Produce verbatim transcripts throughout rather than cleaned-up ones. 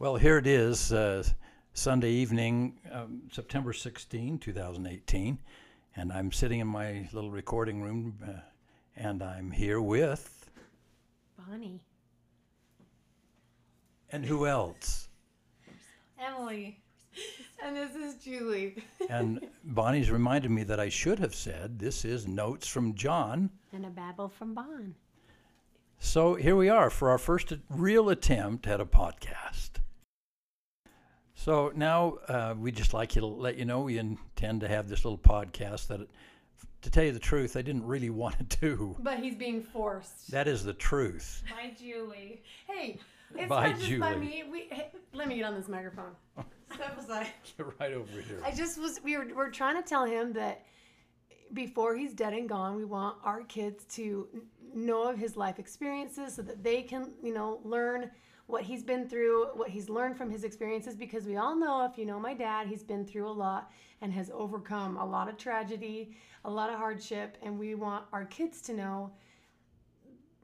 Well, here it is, uh, Sunday evening, um, September sixteenth, twenty eighteen, and I'm sitting in my little recording room, uh, and I'm here with... Bonnie. And who else? Emily. And this is Julie. And Bonnie's reminded me that I should have said, this is Notes from John. And a Babble from Bon. So here we are for our first real attempt at a podcast. So now uh, we'd just like you to let you know we intend to have this little podcast that, to tell you the truth, I didn't really want to do. But he's being forced. That is the truth. By Julie. Hey. It's by not just Julie. By me. We, hey, let me get on this microphone. Step aside. Get right over here. I just was. We were. We're trying to tell him that before he's dead and gone, we want our kids to know of his life experiences so that they can, you know, learn what he's been through, what he's learned from his experiences. Because we all know, if you know my dad, he's been through a lot and has overcome a lot of tragedy, a lot of hardship, and we want our kids to know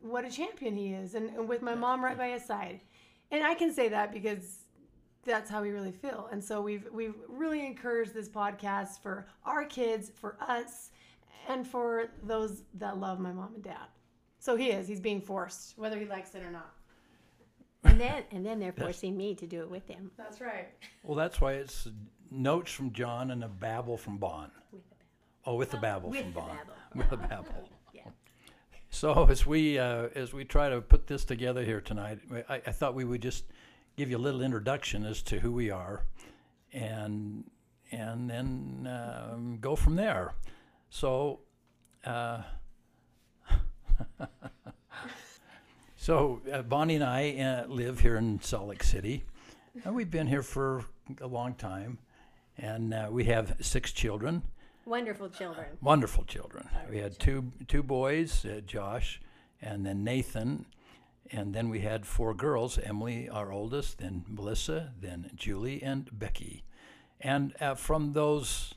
what a champion he is, and, and with my mom right by his side. And I can say that because that's how we really feel. And so we've we've really encouraged this podcast for our kids, for us, and for those that love my mom and dad. So he is. He's being forced, whether he likes it or not. And then and then they're forcing me to do it with him. That's right. Well, that's why it's Notes from John and a Babble from Bon. With a babble. Oh, with a babble oh, from Bon. With a babble. With a babble. So as we uh, as we try to put this together here tonight, I, I thought we would just give you a little introduction as to who we are, and and then um, go from there. So, uh, so uh, Bonnie and I uh, live here in Salt Lake City, and we've been here for a long time, and uh, we have six children. Wonderful children. Uh, wonderful children. Wonderful we had children. two two boys, uh, Josh, and then Nathan, and then we had four girls: Emily, our oldest, then Melissa, then Julie, and Becky. And uh, from those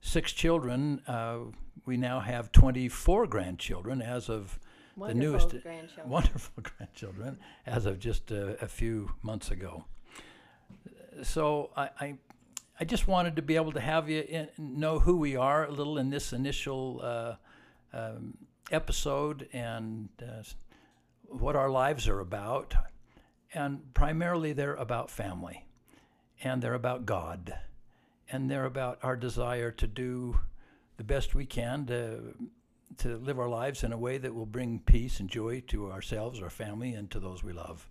six children, uh, we now have twenty-four grandchildren as of wonderful the newest. Grandchildren. Wonderful grandchildren, as of just uh, a few months ago. So I. I I just wanted to be able to have you in, know who we are a little in this initial uh, um, episode, and uh, what our lives are about. And primarily they're about family, and they're about God, and they're about our desire to do the best we can to, to live our lives in a way that will bring peace and joy to ourselves, our family, and to those we love.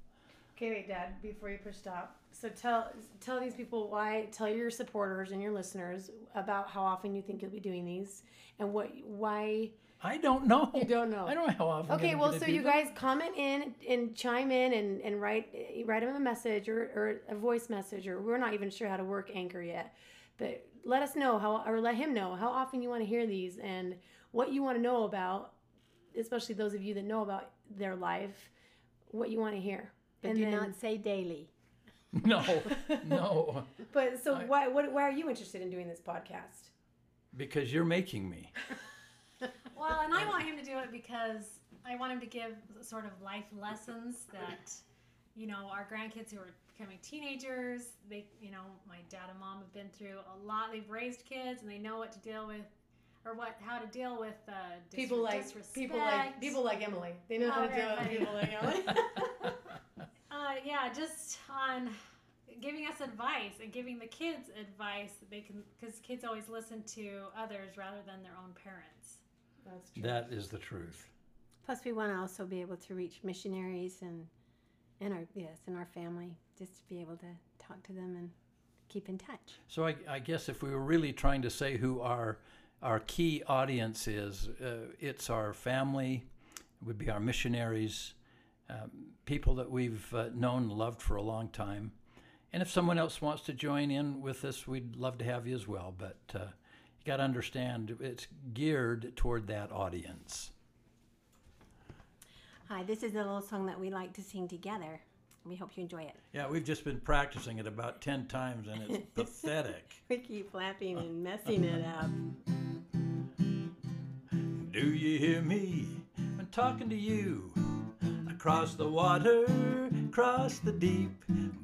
Okay, wait, Dad, before you push stop, so tell tell these people why, tell your supporters and your listeners about how often you think you'll be doing these and what, why. I don't know. You don't know. I don't know how often. Okay, well, so you guys comment in and chime in and, and write write them a message or, or a voice message, or we're not even sure how to work Anchor yet. But let us know how, or let him know how often you want to hear these and what you want to know about, especially those of you that know about their life, what you want to hear. But and do then, not say daily. No, no. But so I, why what, why are you interested in doing this podcast? Because you're making me. Well, and I want him to do it because I want him to give sort of life lessons that, you know, our grandkids who are becoming teenagers, they, you know, my dad and mom have been through a lot. They've raised kids and they know what to deal with. Or what? How to deal with uh, dis- people like disrespect. people like people like Emily. They know oh, how to deal funny. with people like Emily. uh, yeah, just on giving us advice and giving the kids advice. They can, because kids always listen to others rather than their own parents. That's true. That is the truth. Plus, we want to also be able to reach missionaries and and our yes and our family, just to be able to talk to them and keep in touch. So I, I guess if we were really trying to say who our Our key audience is, uh, it's our family, it would be our missionaries, um, people that we've uh, known and loved for a long time. And if someone else wants to join in with us, we'd love to have you as well. But uh, you got to understand, it's geared toward that audience. Hi, this is a little song that we like to sing together. We hope you enjoy it. Yeah, we've just been practicing it about ten times, and it's pathetic. We keep laughing and messing it up. Do you hear me? I'm talking to you across the water, across the deep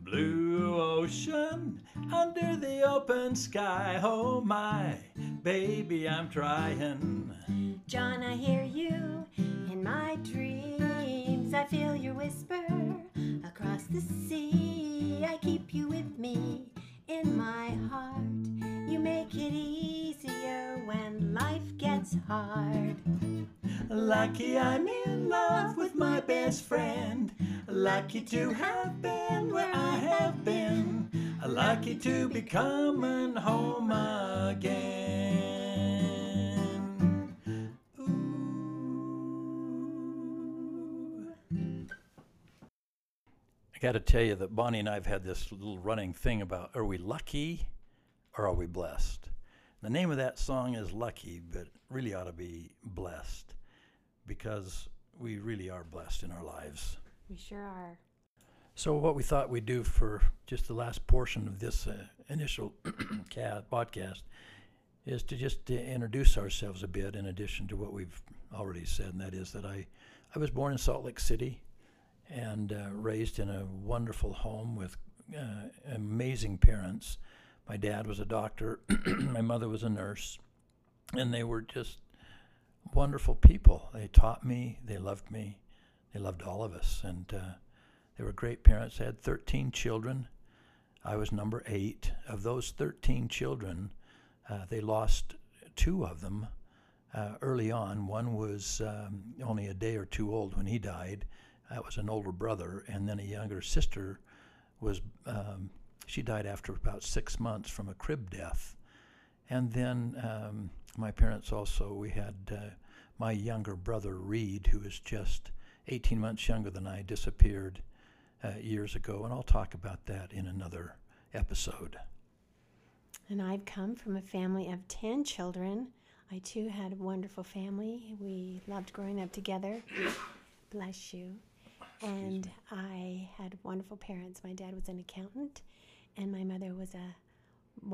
blue ocean, under the open sky. Oh my, baby, I'm trying. John, I hear you in my dreams. I feel your whisper across the sea. I keep you with me in my heart. You make it easier when life gets hard. Lucky I'm in love with my best friend. Lucky to have been where I have been. Lucky to be coming home again. Ooh. I got to tell you that Bonnie and I have had this little running thing about, are we lucky or are we blessed? The name of that song is Lucky, but really ought to be Blessed, because we really are blessed in our lives. We sure are. So what we thought we'd do for just the last portion of this uh, initial podcast is to just uh, introduce ourselves a bit, in addition to what we've already said, and that is that I, I was born in Salt Lake City and uh, raised in a wonderful home with uh, amazing parents. My dad was a doctor, my mother was a nurse, and they were just wonderful people. They taught me, they loved me, they loved all of us, and uh, they were great parents. They had thirteen children. I was number eight. Of those thirteen children, uh, they lost two of them uh, early on. One was um, only a day or two old when he died. That was an older brother, and then a younger sister was... Um, She died after about six months from a crib death. And then um, my parents also, we had uh, my younger brother, Reed, who was just eighteen months younger than I, disappeared uh, years ago. And I'll talk about that in another episode. And I've come from a family of ten children. I, too, had a wonderful family. We loved growing up together. Bless you. And I had wonderful parents. My dad was an accountant. And my mother was a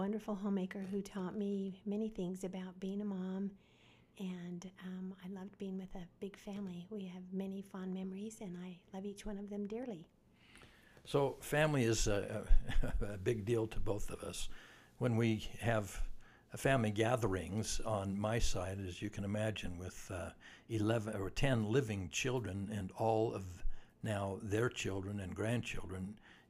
wonderful homemaker who taught me many things about being a mom, and um, I loved being with a big family. We have many fond memories, and I love each one of them dearly. So family is a, a, a big deal to both of us. When we have family gatherings on my side, as you can imagine, with uh, eleven or ten living children and all of now their children and grandchildren,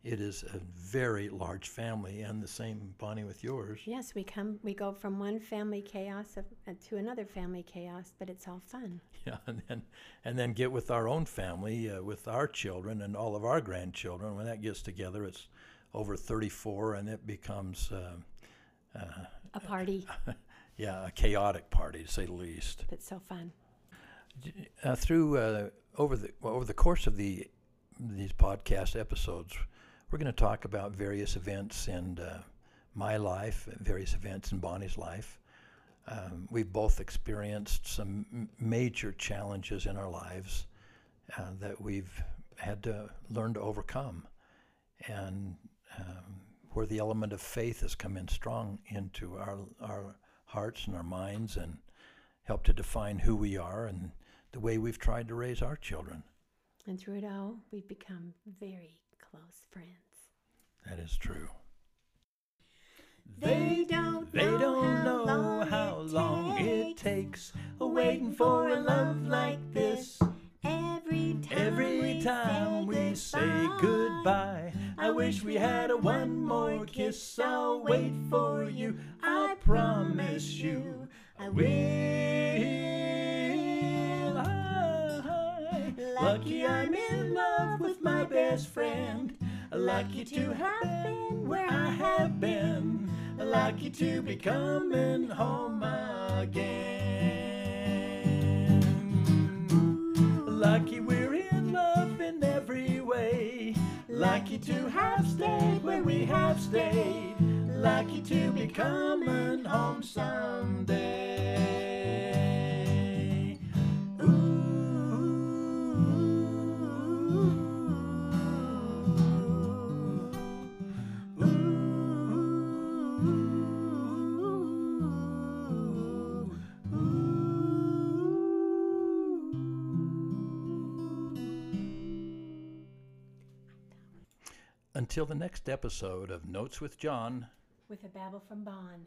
it is a very large family, and the same, Bonnie, with yours. Yes, we come, we go from one family chaos of, uh, to another family chaos, but it's all fun. Yeah, and then, and then get with our own family, uh, with our children and all of our grandchildren. When that gets together, it's over thirty-four, and it becomes uh, uh, a party. Uh, yeah, a chaotic party, to say the least. But so fun. Uh, through uh, over the well, over the course of the these podcast episodes, we're going to talk about various events in uh, my life, various events in Bonnie's life. Um, we've both experienced some m- major challenges in our lives uh, that we've had to learn to overcome, and um, where the element of faith has come in strong into our our hearts and our minds and helped to define who we are and the way we've tried to raise our children. And through it all, we've become very close friends. That is true. They don't they know, don't know how long, long it takes, waiting for a love like this. Every time, Every we, time say we say goodbye, I wish we had a one more kiss. I'll wait for you, I promise you, I will. I, lucky I'm in love with my best friend. Lucky to have been where I have been. Lucky to be coming home again. Lucky we're in love in every way. Lucky to have stayed where we have stayed. Lucky to be coming home someday. Until the next episode of Notes with John, with a Babble from Bon.